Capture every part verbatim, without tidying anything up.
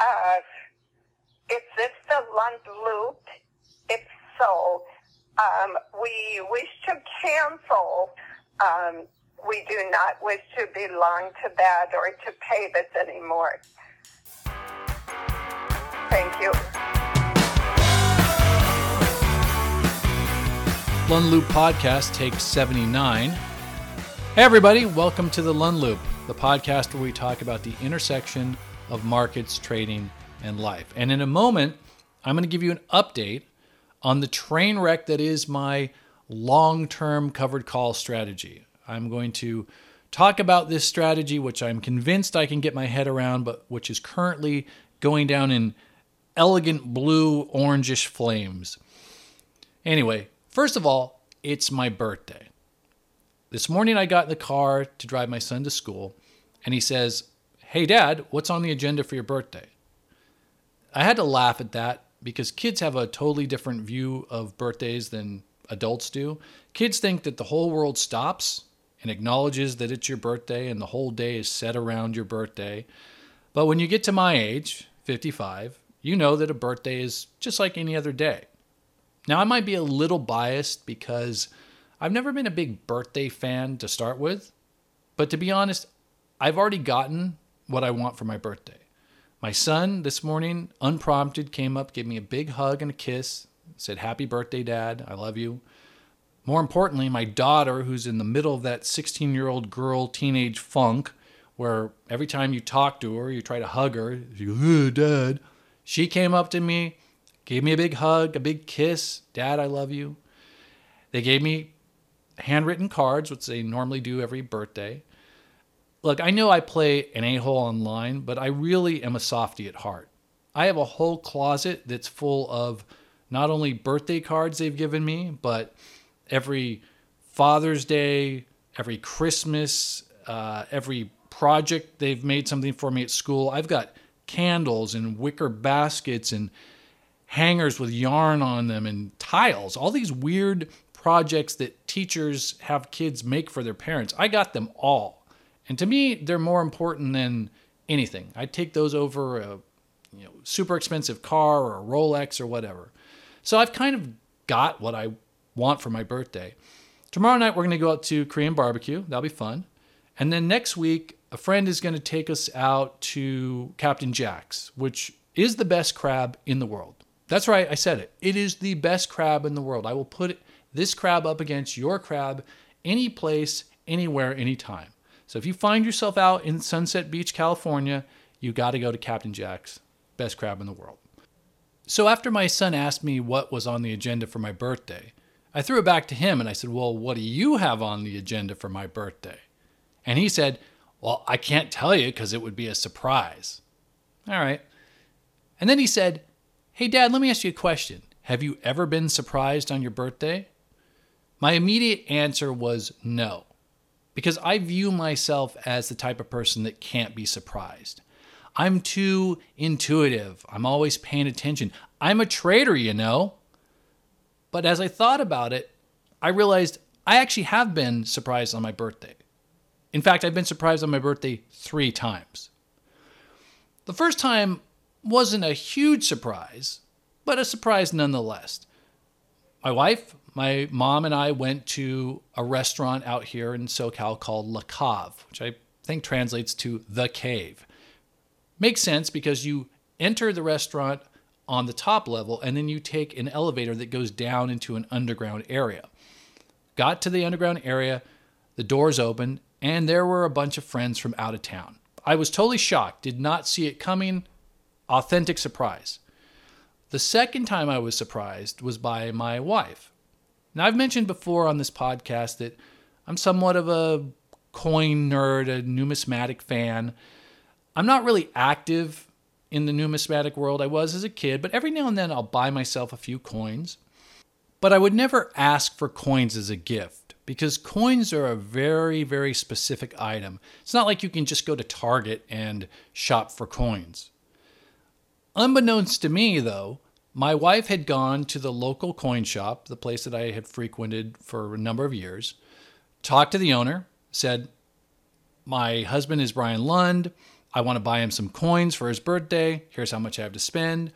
Uh, is this the Lund Loop? If so, um, we wish to cancel. Um, we do not wish to belong to that or to pay this anymore. Thank you. Lund Loop Podcast, take seventy-nine. Hey, everybody. Welcome to the Lund Loop, the podcast where we talk about the intersection of markets, trading, and life. And in a moment, I'm going to give you an update on the train wreck that is my long-term covered call strategy. I'm going to talk about this strategy, which I'm convinced I can get my head around, but which is currently going down in elegant blue, orangish flames. Anyway, first of all, it's my birthday. This morning I got in the car to drive my son to school, and he says, "Hey, Dad, what's on the agenda for your birthday?" I had to laugh at that because kids have a totally different view of birthdays than adults do. Kids think that the whole world stops and acknowledges that it's your birthday and the whole day is set around your birthday. But when you get to my age, fifty-five, you know that a birthday is just like any other day. Now, I might be a little biased because I've never been a big birthday fan to start with. But to be honest, I've already gotten what I want for my birthday. My son this morning, unprompted, came up, gave me a big hug and a kiss, said, "Happy birthday, Dad. I love you." More importantly, my daughter, who's in the middle of that sixteen-year-old girl teenage funk, where every time you talk to her, you try to hug her, she goes, "Oh, Dad." She came up to me, gave me a big hug, a big kiss. "Dad, I love you." They gave me handwritten cards, which they normally do every birthday. Look, I know I play an a-hole online, but I really am a softie at heart. I have a whole closet that's full of not only birthday cards they've given me, but every Father's Day, every Christmas, uh, every project they've made something for me at school. I've got candles and wicker baskets and hangers with yarn on them and tiles. All these weird projects that teachers have kids make for their parents. I got them all. And to me, they're more important than anything. I take those over a you know, super expensive car or a Rolex or whatever. So I've kind of got what I want for my birthday. Tomorrow night, we're going to go out to Korean barbecue. That'll be fun. And then next week, a friend is going to take us out to Captain Jack's, which is the best crab in the world. That's right. I said it. It is the best crab in the world. I will put this crab up against your crab any place, anywhere, anytime. So if you find yourself out in Sunset Beach, California, you got to go to Captain Jack's. Best crab in the world. So after my son asked me what was on the agenda for my birthday, I threw it back to him and I said, "Well, what do you have on the agenda for my birthday?" And he said, "Well, I can't tell you because it would be a surprise." All right. And then he said, "Hey, Dad, let me ask you a question. Have you ever been surprised on your birthday?" My immediate answer was no, because I view myself as the type of person that can't be surprised. I'm too intuitive. I'm always paying attention. I'm a trader, you know. But as I thought about it, I realized I actually have been surprised on my birthday. In fact, I've been surprised on my birthday three times. The first time wasn't a huge surprise, but a surprise nonetheless. My wife, my mom, and I went to a restaurant out here in SoCal called La Cave, which I think translates to The Cave. Makes sense because you enter the restaurant on the top level and then you take an elevator that goes down into an underground area. Got to the underground area, the doors opened, and there were a bunch of friends from out of town. I was totally shocked, did not see it coming. Authentic surprise. The second time I was surprised was by my wife. Now, I've mentioned before on this podcast that I'm somewhat of a coin nerd, a numismatic fan. I'm not really active in the numismatic world. I was as a kid, but every now and then I'll buy myself a few coins. But I would never ask for coins as a gift because coins are a very, very specific item. It's not like you can just go to Target and shop for coins. Unbeknownst to me, though, my wife had gone to the local coin shop, the place that I had frequented for a number of years, talked to the owner, said, "My husband is Brian Lund. I want to buy him some coins for his birthday. Here's how much I have to spend.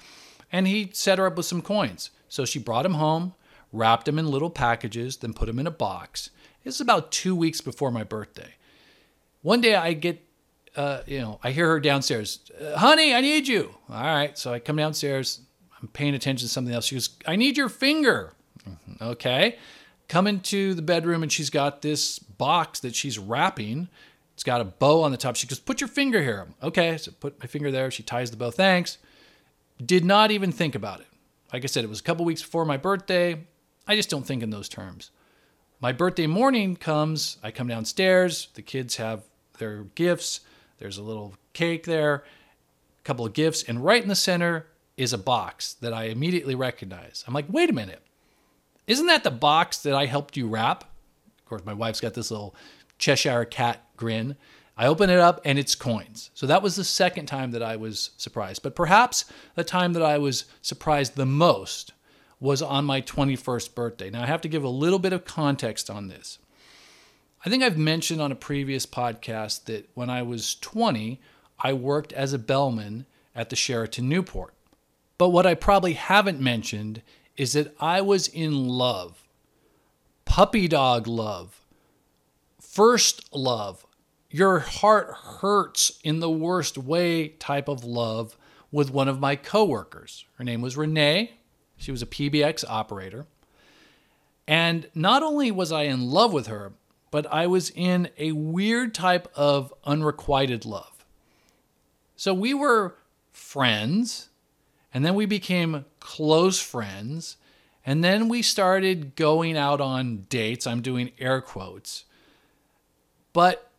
And he set her up with some coins. So she brought him home, wrapped them in little packages, then put them in a box. This is about two weeks before my birthday. One day I get, uh, you know, I hear her downstairs. Honey, I need you. All right. So I come downstairs. I'm paying attention to something else. She goes, I need your finger. Mm-hmm. Okay. Come into the bedroom and she's got this box that she's wrapping. It's got a bow on the top. She goes, put your finger here. Okay. So put my finger there. She ties the bow. Thanks. Did not even think about it. Like I said, it was a couple weeks before my birthday. I just don't think in those terms. My birthday morning comes. I come downstairs. The kids have their gifts. There's a little cake there, a couple of gifts. And right in the center is a box that I immediately recognize. I'm like, wait a minute. Isn't that the box that I helped you wrap? Of course, my wife's got this little Cheshire cat grin. I open it up and it's coins. So that was the second time that I was surprised. But perhaps the time that I was surprised the most was on my twenty-first birthday. Now, I have to give a little bit of context on this. I think I've mentioned on a previous podcast that when I was twenty, I worked as a bellman at the Sheraton Newport. But what I probably haven't mentioned is that I was in love, puppy dog love, first love, your heart hurts in the worst way type of love with one of my coworkers. Her name was Renee. She was a P B X operator. And not only was I in love with her, but I was in a weird type of unrequited love. So we were friends, and then we became close friends, and then we started going out on dates. I'm doing air quotes. But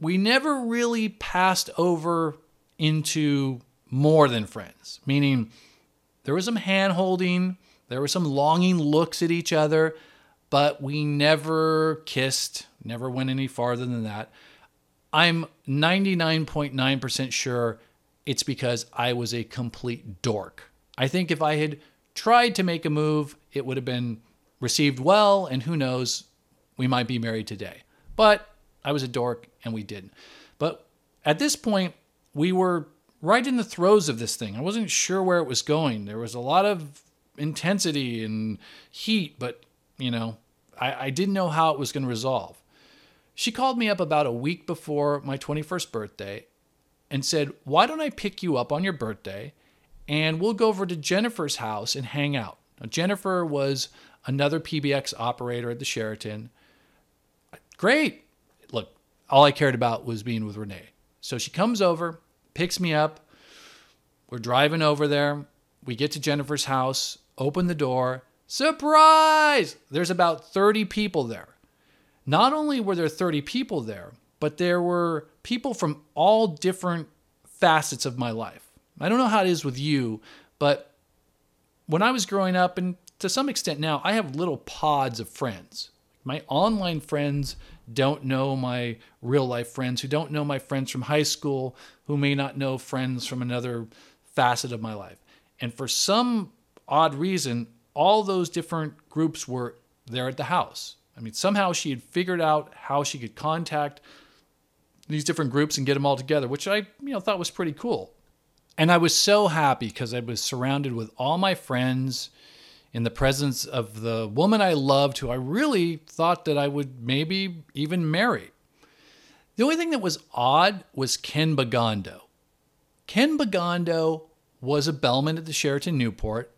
we never really passed over into more than friends, meaning there was some hand-holding, there were some longing looks at each other, but we never kissed, never went any farther than that. I'm ninety-nine point nine percent sure it's because I was a complete dork. I think if I had tried to make a move, it would have been received well, and who knows, we might be married today. But I was a dork, and we didn't. But at this point, we were right in the throes of this thing. I wasn't sure where it was going. There was a lot of intensity and heat, but, you know, I, I didn't know how it was going to resolve. She called me up about a week before my twenty-first birthday and said, why don't I pick you up on your birthday and we'll go over to Jennifer's house and hang out. Now, Jennifer was another P B X operator at the Sheraton. Great. Look, all I cared about was being with Renee. So she comes over, picks me up. We're driving over there. We get to Jennifer's house, open the door. Surprise! There's about thirty people there. Not only were there thirty people there, but there were people from all different facets of my life. I don't know how it is with you, but when I was growing up, and to some extent now, I have little pods of friends. My online friends don't know my real life friends, who don't know my friends from high school, who may not know friends from another facet of my life. And for some odd reason, all those different groups were there at the house. I mean, somehow she had figured out how she could contact these different groups and get them all together, which I, you know, thought was pretty cool. And I was so happy because I was surrounded with all my friends in the presence of the woman I loved, who I really thought that I would maybe even marry. The only thing that was odd was Ken Bogondo. Ken Bogondo was a bellman at the Sheraton Newport.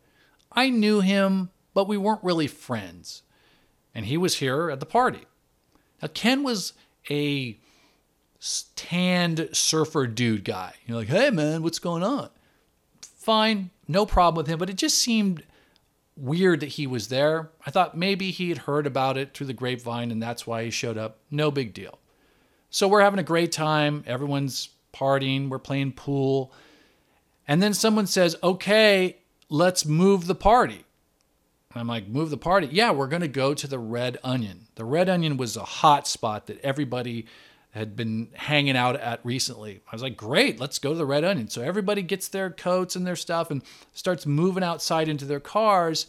I knew him, but we weren't really friends. And he was here at the party. Now, Ken was a tanned surfer dude guy. You're like, hey, man, what's going on? Fine, no problem with him. But it just seemed weird that he was there. I thought maybe he had heard about it through the grapevine, and that's why he showed up. No big deal. So we're having a great time. Everyone's partying. We're playing pool. And then someone says, okay, let's move the party. And I'm like, move the party? Yeah, we're going to go to the Red Onion. The Red Onion was a hot spot that everybody had been hanging out at recently. I was like, great, let's go to the Red Onion. So everybody gets their coats and their stuff and starts moving outside into their cars.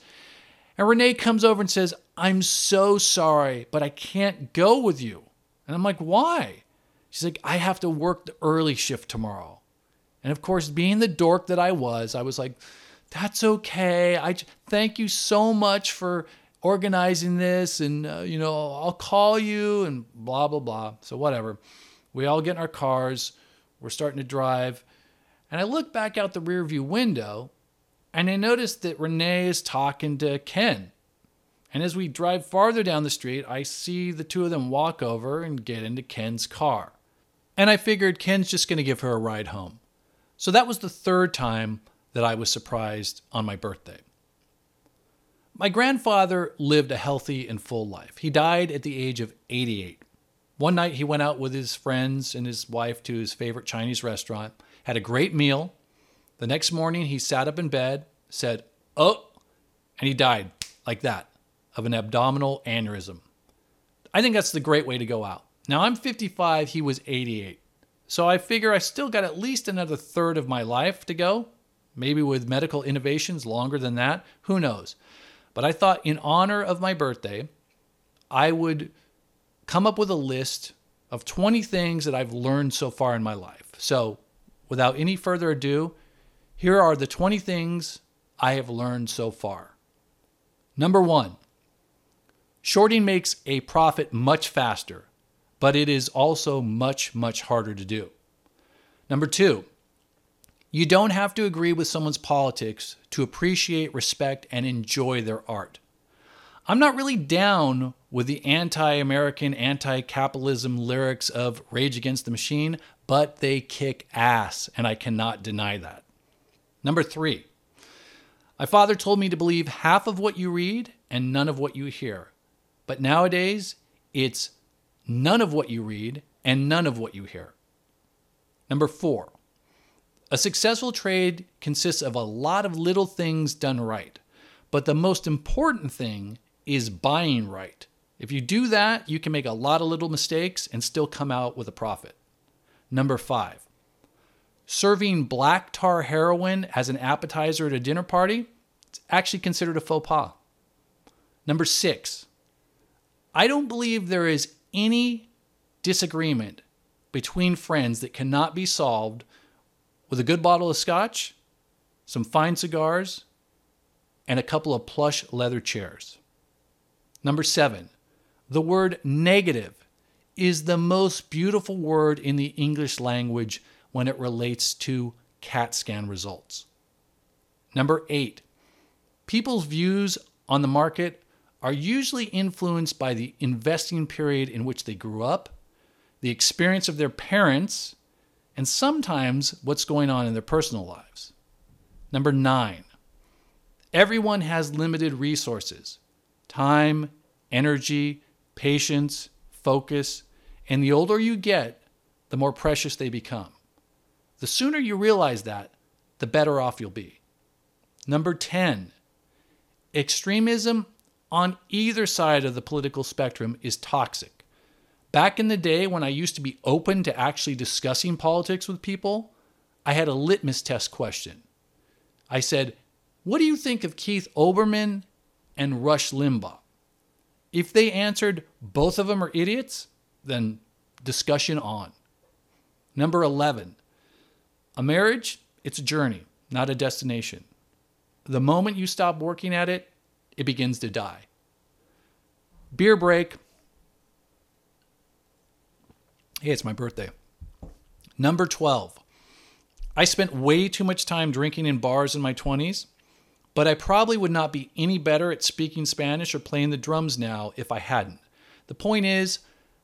And Renee comes over and says, I'm so sorry, but I can't go with you. And I'm like, why? She's like, I have to work the early shift tomorrow. And of course, being the dork that I was, I was like, that's okay. I thank you so much for organizing this. And, uh, you know, I'll call you and blah, blah, blah. So whatever. We all get in our cars. We're starting to drive. And I look back out the rearview window and I notice that Renee is talking to Ken. And as we drive farther down the street, I see the two of them walk over and get into Ken's car. And I figured Ken's just going to give her a ride home. So that was the third time that I was surprised on my birthday. My grandfather lived a healthy and full life. He died at the age of eighty-eight. One night he went out with his friends and his wife to his favorite Chinese restaurant, had a great meal. The next morning he sat up in bed, said, oh, and he died like that of an abdominal aneurysm. I think that's the great way to go out. Now I'm fifty-five, he was eighty-eight. So I figure I still got at least another third of my life to go. Maybe with medical innovations longer than that, who knows? But I thought in honor of my birthday, I would come up with a list of twenty things that I've learned so far in my life. So without any further ado, here are the twenty things I have learned so far. Number one, shorting makes a profit much faster, but it is also much, much harder to do. Number two, you don't have to agree with someone's politics to appreciate, respect, and enjoy their art. I'm not really down with the anti-American, anti-capitalism lyrics of Rage Against the Machine, but they kick ass, and I cannot deny that. Number three, my father told me to believe half of what you read and none of what you hear. But nowadays, it's none of what you read and none of what you hear. Number four, a successful trade consists of a lot of little things done right, but the most important thing is buying right. If you do that, you can make a lot of little mistakes and still come out with a profit. Number five, serving black tar heroin as an appetizer at a dinner party, it's actually considered a faux pas. Number six, I don't believe there is any disagreement between friends that cannot be solved with a good bottle of scotch, some fine cigars, and a couple of plush leather chairs. Number seven, the word negative is the most beautiful word in the English language when it relates to CAT scan results. Number eight, people's views on the market are usually influenced by the investing period in which they grew up, the experience of their parents, and sometimes what's going on in their personal lives. Number nine, everyone has limited resources, time, energy, patience, focus, and the older you get, the more precious they become. The sooner you realize that, the better off you'll be. Number ten, extremism on either side of the political spectrum is toxic. Back in the day when I used to be open to actually discussing politics with people, I had a litmus test question. I said, what do you think of Keith Olbermann and Rush Limbaugh? If they answered both of them are idiots, then discussion on. Number eleven, a marriage, it's a journey, not a destination. The moment you stop working at it, it begins to die. Beer break. Hey, it's my birthday. Number twelve. I spent way too much time drinking in bars in my twenties, but I probably would not be any better at speaking Spanish or playing the drums now if I hadn't. The point is,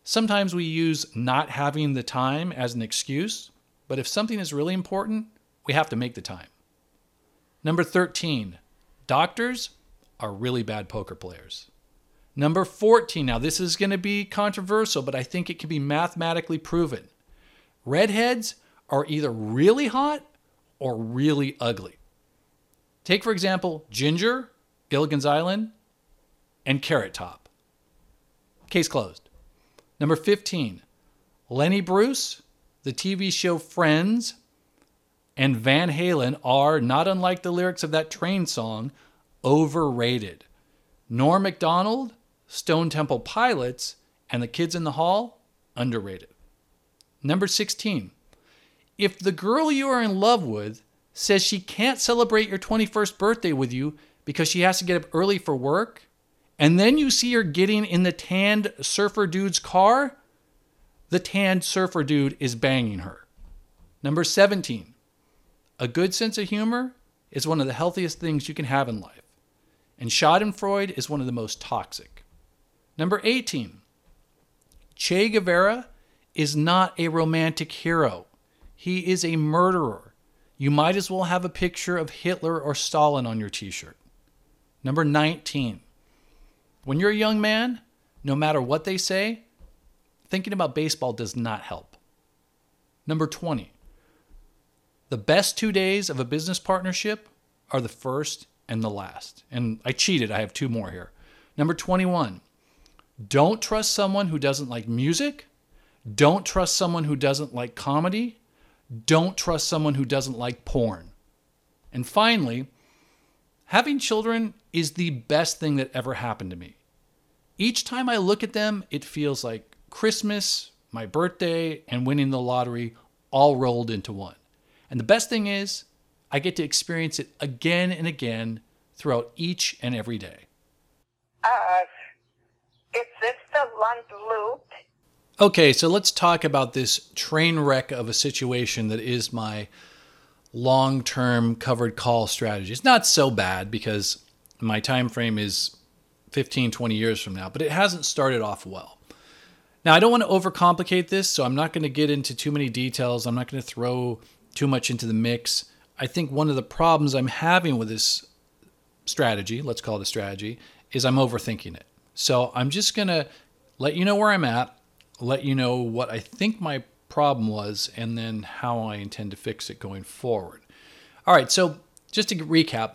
sometimes we use not having the time as an excuse, but if something is really important, we have to make the time. Number thirteen. Doctors are really bad poker players. Number fourteen, now this is going to be controversial, but I think it can be mathematically proven. Redheads are either really hot or really ugly. Take, for example, Ginger, Gilligan's Island, and Carrot Top. Case closed. Number fifteen, Lenny Bruce, the T V show Friends, and Van Halen are, not unlike the lyrics of that train song, overrated. Norm MacDonald, Stone Temple Pilots, and the Kids in the Hall, underrated. Number sixteen. If the girl you are in love with says she can't celebrate your twenty-first birthday with you because she has to get up early for work, and then you see her getting in the tanned surfer dude's car, the tanned surfer dude is banging her. Number seventeen. A good sense of humor is one of the healthiest things you can have in life, and schadenfreude is one of the most toxic. Number eighteen. Che Guevara is not a romantic hero. He is a murderer. You might as well have a picture of Hitler or Stalin on your t-shirt. Number nineteen. When you're a young man, no matter what they say, thinking about baseball does not help. Number twenty. The best two days of a business partnership are the first and the last. And I cheated. I have two more here. Number twenty-one. Don't trust someone who doesn't like music. Don't trust someone who doesn't like comedy. Don't trust someone who doesn't like porn. And finally, having children is the best thing that ever happened to me. Each time I look at them, it feels like Christmas, my birthday, and winning the lottery all rolled into one. And the best thing is, I get to experience it again and again throughout each and every day. Uh, is this the Lund Loop? Okay, so let's talk about this train wreck of a situation that is my long-term covered call strategy. It's not so bad because my time frame is fifteen, twenty years from now, but it hasn't started off well. Now, I don't want to overcomplicate this, so I'm not going to get into too many details. I'm not going to throw too much into the mix. I think one of the problems I'm having with this strategy, let's call it a strategy, is I'm overthinking it. So I'm just going to let you know where I'm at, let you know what I think my problem was, and then how I intend to fix it going forward. All right, so just to recap,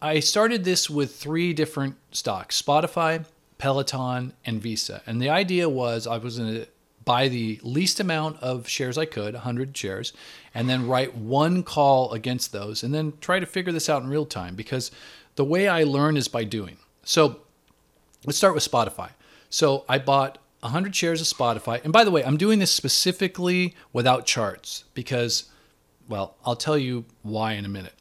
I started this with three different stocks, Spotify, Peloton, and Visa. And the idea was I was going to buy the least amount of shares I could, one hundred shares, and then write one call against those, and then try to figure this out in real time, because the way I learn is by doing. So let's start with Spotify. So I bought one hundred shares of Spotify. And by the way, I'm doing this specifically without charts because, well, I'll tell you why in a minute.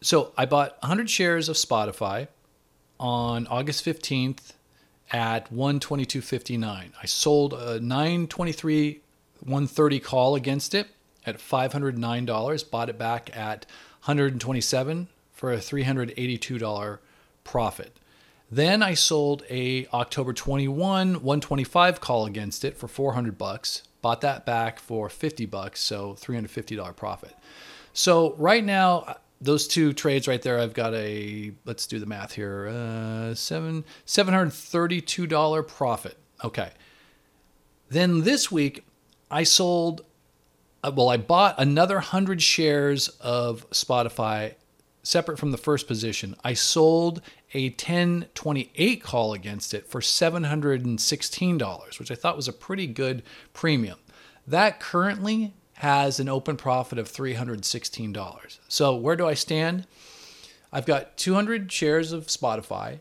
So I bought one hundred shares of Spotify on August fifteenth at one twenty-two fifty-nine. I sold a nine twenty-three one thirty call against it at five hundred nine dollars, bought it back at one hundred twenty-seven dollars for a three hundred eighty-two dollars profit. Then I sold a October twenty-first, one twenty-five call against it for four hundred bucks, bought that back for fifty bucks, so three hundred fifty dollars profit. So right now, those two trades right there, I've got a, let's do the math here, uh, seven $732 profit. Okay. Then this week, I sold, well, I bought another one hundred shares of Spotify separate from the first position. I sold a ten twenty-eight call against it for seven hundred sixteen dollars, which I thought was a pretty good premium. That currently has an open profit of three hundred sixteen dollars. So where do I stand? I've got two hundred shares of Spotify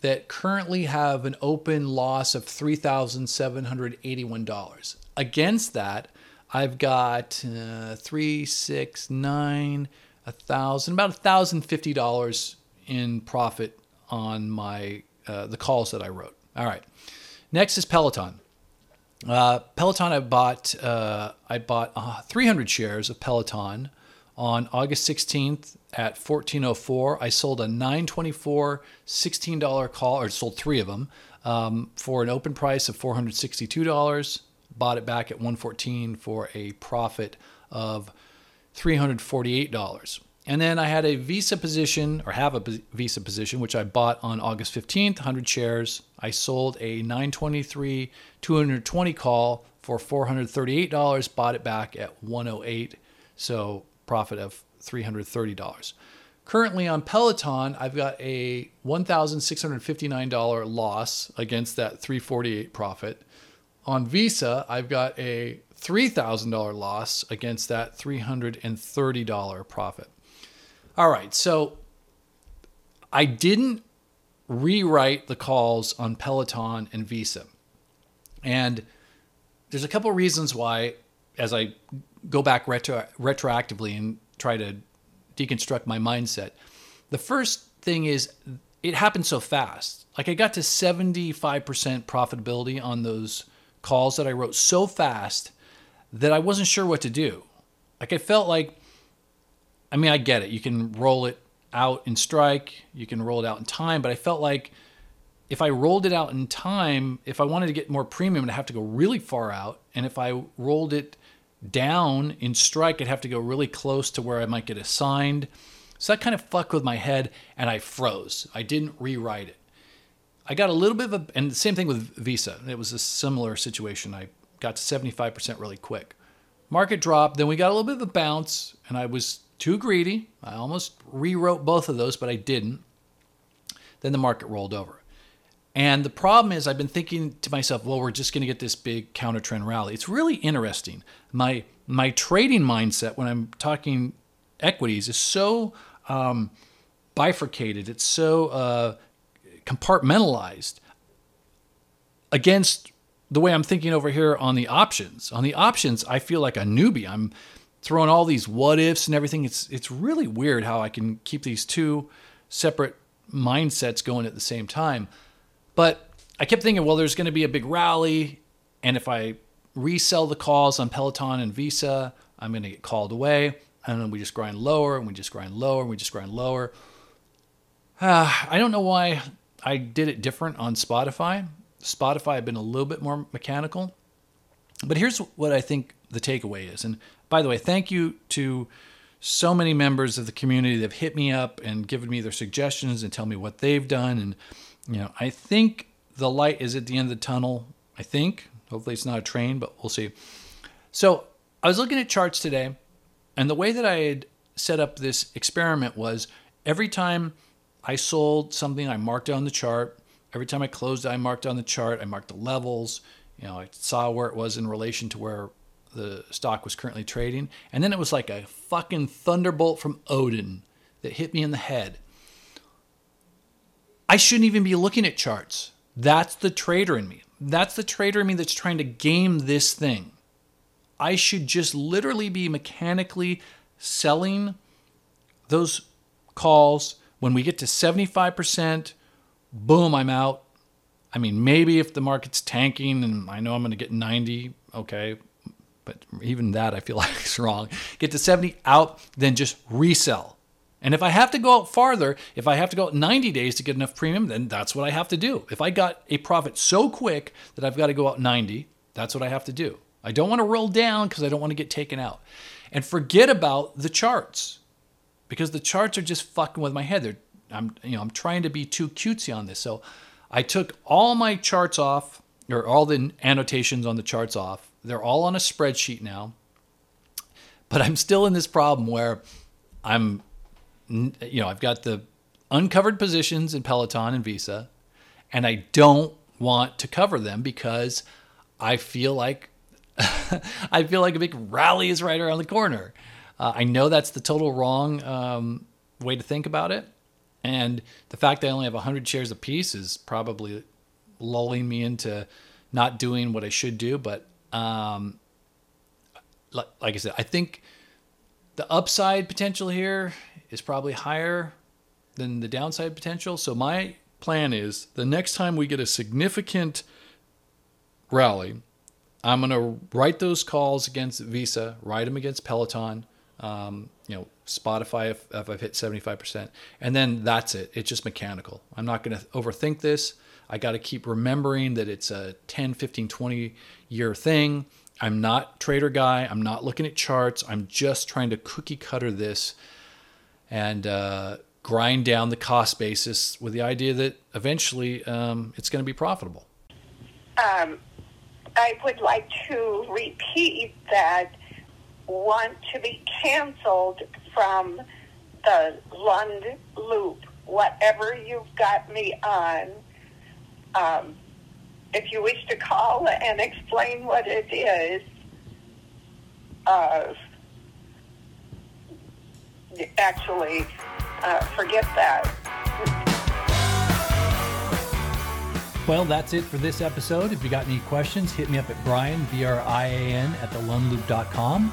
that currently have an open loss of three thousand seven hundred eighty-one dollars. Against that, I've got uh, three, six, nine, a thousand, about one thousand fifty dollars in profit on my uh, the calls that I wrote. All right. Next is Peloton. Uh, Peloton, I bought uh, I bought uh, three hundred shares of Peloton on August sixteenth at fourteen oh four. I sold a nine twenty-four sixteen dollars call, or sold three of them um, for an open price of four hundred sixty-two dollars. Bought it back at one fourteen for a profit of three hundred forty-eight dollars. And then I had a Visa position, or have a Visa position, which I bought on August fifteenth, one hundred shares. I sold a nine twenty-three two twenty call for four hundred thirty-eight dollars, bought it back at one oh eight, so profit of three hundred thirty dollars. Currently on Peloton, I've got a one thousand six hundred fifty-nine dollars loss against that three hundred forty-eight dollars profit. On Visa, I've got a three thousand dollars loss against that three hundred thirty dollars profit. All right, so I didn't rewrite the calls on Peloton and Visa. And there's a couple of reasons why, as I go back retro- retroactively and try to deconstruct my mindset. The first thing is it happened so fast. Like I got to seventy-five percent profitability on those calls that I wrote so fast that I wasn't sure what to do. Like I felt like, I mean, I get it. You can roll it out in strike. You can roll it out in time. But I felt like if I rolled it out in time, if I wanted to get more premium, I'd have to go really far out. And if I rolled it down in strike, I'd have to go really close to where I might get assigned. So that kind of fucked with my head, and I froze. I didn't rewrite it. I got a little bit of a, and the same thing with Visa. It was a similar situation. I got to seventy-five percent really quick. Market dropped, then we got a little bit of a bounce, and I was too greedy. I almost rewrote both of those, but I didn't. Then the market rolled over. And the problem is I've been thinking to myself, well, we're just going to get this big counter-trend rally. It's really interesting. My my trading mindset when I'm talking equities is so um, bifurcated. It's so uh, compartmentalized against the way I'm thinking over here on the options. On the options, I feel like a newbie. I'm throwing all these what ifs and everything. It's it's really weird how I can keep these two separate mindsets going at the same time. But I kept thinking, well, there's going to be a big rally, and if I resell the calls on Peloton and Visa, I'm going to get called away. And then we just grind lower, and we just grind lower, and we just grind lower. Uh, I don't know why I did it different on Spotify. Spotify, I've been a little bit more mechanical. But here's what I think the takeaway is. And by the way, thank you to so many members of the community that have hit me up and given me their suggestions and tell me what they've done. And you know, I think the light is at the end of the tunnel, I think. Hopefully it's not a train, but we'll see. So I was looking at charts today, and the way that I had set up this experiment was every time I sold something, I marked it on the chart. Every time I closed it, I marked it on the chart. I marked the levels. You know, I saw where it was in relation to where the stock was currently trading. And then it was like a fucking thunderbolt from Odin that hit me in the head. I shouldn't even be looking at charts. That's the trader in me. That's the trader in me that's trying to game this thing. I should just literally be mechanically selling those calls. When we get to seventy-five percent, boom, I'm out. I mean, maybe if the market's tanking and I know I'm going to get ninety, okay. But even that, I feel like it's wrong. Get to seventy, out, then just resell. And if I have to go out farther, if I have to go out ninety days to get enough premium, then that's what I have to do. If I got a profit so quick that I've got to go out ninety, that's what I have to do. I don't want to roll down because I don't want to get taken out. And forget about the charts, because the charts are just fucking with my head. They're, I'm, you know, I'm trying to be too cutesy on this. So I took all my charts off, or all the annotations on the charts off. They're all on a spreadsheet now. But I'm still in this problem where I'm... You know, I've got the uncovered positions in Peloton and Visa, and I don't want to cover them because I feel like I feel like a big rally is right around the corner. Uh, I know that's the total wrong um, way to think about it, and the fact that I only have one hundred shares apiece is probably lulling me into not doing what I should do. But um, like, like I said, I think the upside potential here is probably higher than the downside potential. So my plan is the next time we get a significant rally, I'm going to write those calls against Visa, write them against Peloton, um, you know, Spotify if, if I've hit seventy-five percent. And then that's it. It's just mechanical. I'm not going to overthink this. I got to keep remembering that it's a ten, fifteen, twenty year thing. I'm not trader guy. I'm not looking at charts. I'm just trying to cookie cutter this and uh, grind down the cost basis with the idea that eventually um, it's going to be profitable. Um, I would like to repeat that want to be canceled from the Lund Loop, whatever you've got me on. Um, if you wish to call and explain what it is, uh, Actually, uh, forget that. Well, that's it for this episode. If you got any questions, hit me up at Brian, B R I A N, at the lund loop dot com.